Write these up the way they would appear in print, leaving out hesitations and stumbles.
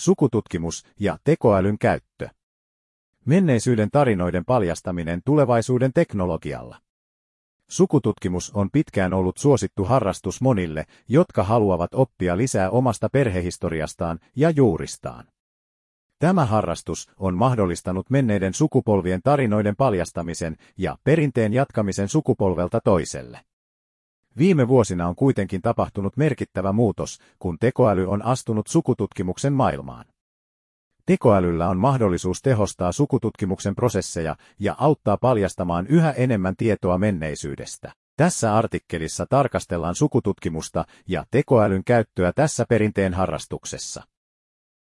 sukututkimus ja tekoälyn käyttö. Menneisyyden tarinoiden paljastaminen tulevaisuuden teknologialla. Sukututkimus on pitkään ollut suosittu harrastus monille, jotka haluavat oppia lisää omasta perhehistoriastaan ja juuristaan. Tämä harrastus on mahdollistanut menneiden sukupolvien tarinoiden paljastamisen ja perinteen jatkamisen sukupolvelta toiselle. Viime vuosina on kuitenkin tapahtunut merkittävä muutos, kun tekoäly on astunut sukututkimuksen maailmaan. Tekoälyllä on mahdollisuus tehostaa sukututkimuksen prosesseja ja auttaa paljastamaan yhä enemmän tietoa menneisyydestä. Tässä artikkelissa tarkastellaan sukututkimusta ja tekoälyn käyttöä tässä perinteen harrastuksessa.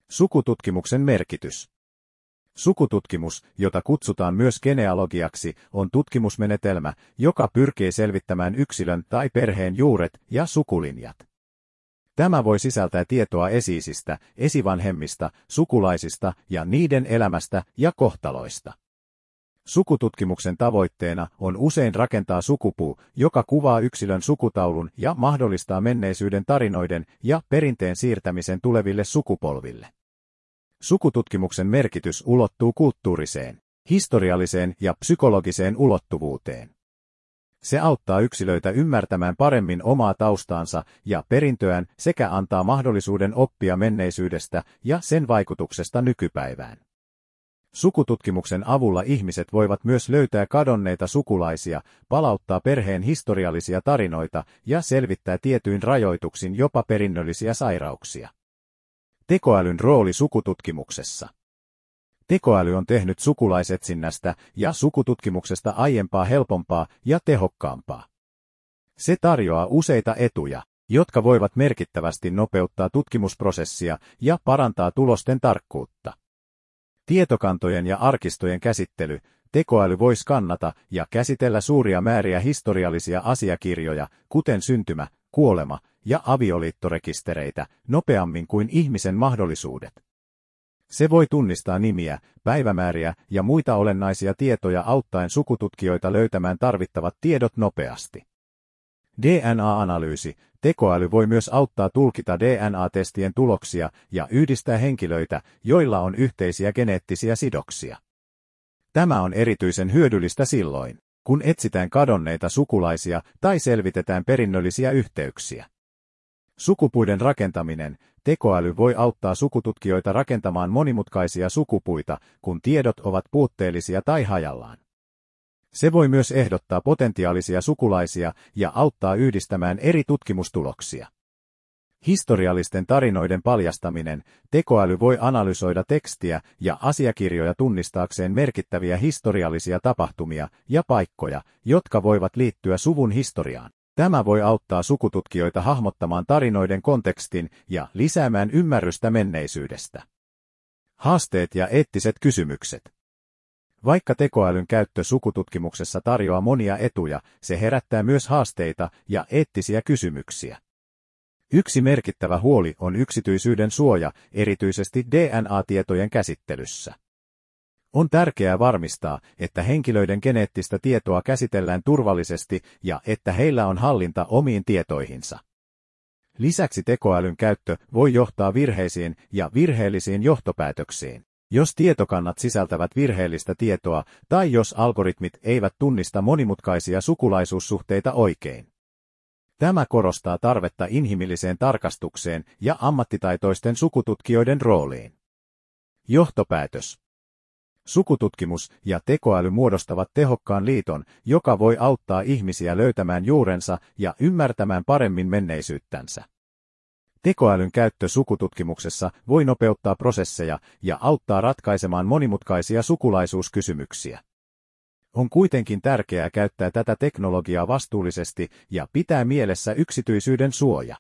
Sukututkimuksen merkitys. Sukututkimus, jota kutsutaan myös genealogiaksi, on tutkimusmenetelmä, joka pyrkii selvittämään yksilön tai perheen juuret ja sukulinjat. Tämä voi sisältää tietoa esi-isistä, esivanhemmista, sukulaisista ja niiden elämästä ja kohtaloista. Sukututkimuksen tavoitteena on usein rakentaa sukupuu, joka kuvaa yksilön sukutaulun ja mahdollistaa menneisyyden tarinoiden ja perinteen siirtämisen tuleville sukupolville. Sukututkimuksen merkitys ulottuu kulttuuriseen, historialliseen ja psykologiseen ulottuvuuteen. Se auttaa yksilöitä ymmärtämään paremmin omaa taustaansa ja perintöään sekä antaa mahdollisuuden oppia menneisyydestä ja sen vaikutuksesta nykypäivään. Sukututkimuksen avulla ihmiset voivat myös löytää kadonneita sukulaisia, palauttaa perheen historiallisia tarinoita ja selvittää tietyin rajoituksin jopa perinnöllisiä sairauksia. Tekoälyn rooli sukututkimuksessa. Tekoäly on tehnyt sukulaisetsinnästä ja sukututkimuksesta aiempaa helpompaa ja tehokkaampaa. Se tarjoaa useita etuja, jotka voivat merkittävästi nopeuttaa tutkimusprosessia ja parantaa tulosten tarkkuutta. Tietokantojen ja arkistojen käsittely. Tekoäly voi skannata ja käsitellä suuria määriä historiallisia asiakirjoja, kuten syntymä, kuolema ja avioliittorekistereitä, nopeammin kuin ihmisen mahdollisuudet. Se voi tunnistaa nimiä, päivämääriä ja muita olennaisia tietoja auttaen sukututkijoita löytämään tarvittavat tiedot nopeasti. DNA-analyysi. Tekoäly voi myös auttaa tulkita DNA-testien tuloksia ja yhdistää henkilöitä, joilla on yhteisiä geneettisiä sidoksia. Tämä on erityisen hyödyllistä silloin, kun etsitään kadonneita sukulaisia tai selvitetään perinnöllisiä yhteyksiä. Sukupuiden rakentaminen. Tekoäly voi auttaa sukututkijoita rakentamaan monimutkaisia sukupuita, kun tiedot ovat puutteellisia tai hajallaan. Se voi myös ehdottaa potentiaalisia sukulaisia ja auttaa yhdistämään eri tutkimustuloksia. Historiallisten tarinoiden paljastaminen. Tekoäly voi analysoida tekstiä ja asiakirjoja tunnistaakseen merkittäviä historiallisia tapahtumia ja paikkoja, jotka voivat liittyä suvun historiaan. Tämä voi auttaa sukututkijoita hahmottamaan tarinoiden kontekstin ja lisäämään ymmärrystä menneisyydestä. Haasteet ja eettiset kysymykset. Vaikka tekoälyn käyttö sukututkimuksessa tarjoaa monia etuja, se herättää myös haasteita ja eettisiä kysymyksiä. Yksi merkittävä huoli on yksityisyyden suoja, erityisesti DNA-tietojen käsittelyssä. On tärkeää varmistaa, että henkilöiden geneettistä tietoa käsitellään turvallisesti ja että heillä on hallinta omiin tietoihinsa. Lisäksi tekoälyn käyttö voi johtaa virheisiin ja virheellisiin johtopäätöksiin. Jos tietokannat sisältävät virheellistä tietoa tai jos algoritmit eivät tunnista monimutkaisia sukulaisuussuhteita oikein. Tämä korostaa tarvetta inhimilliseen tarkastukseen ja ammattitaitoisten sukututkijoiden rooliin. Johtopäätös. Sukututkimus ja tekoäly muodostavat tehokkaan liiton, joka voi auttaa ihmisiä löytämään juurensa ja ymmärtämään paremmin menneisyyttänsä. Tekoälyn käyttö sukututkimuksessa voi nopeuttaa prosesseja ja auttaa ratkaisemaan monimutkaisia sukulaisuuskysymyksiä. On kuitenkin tärkeää käyttää tätä teknologiaa vastuullisesti ja pitää mielessä yksityisyyden suoja.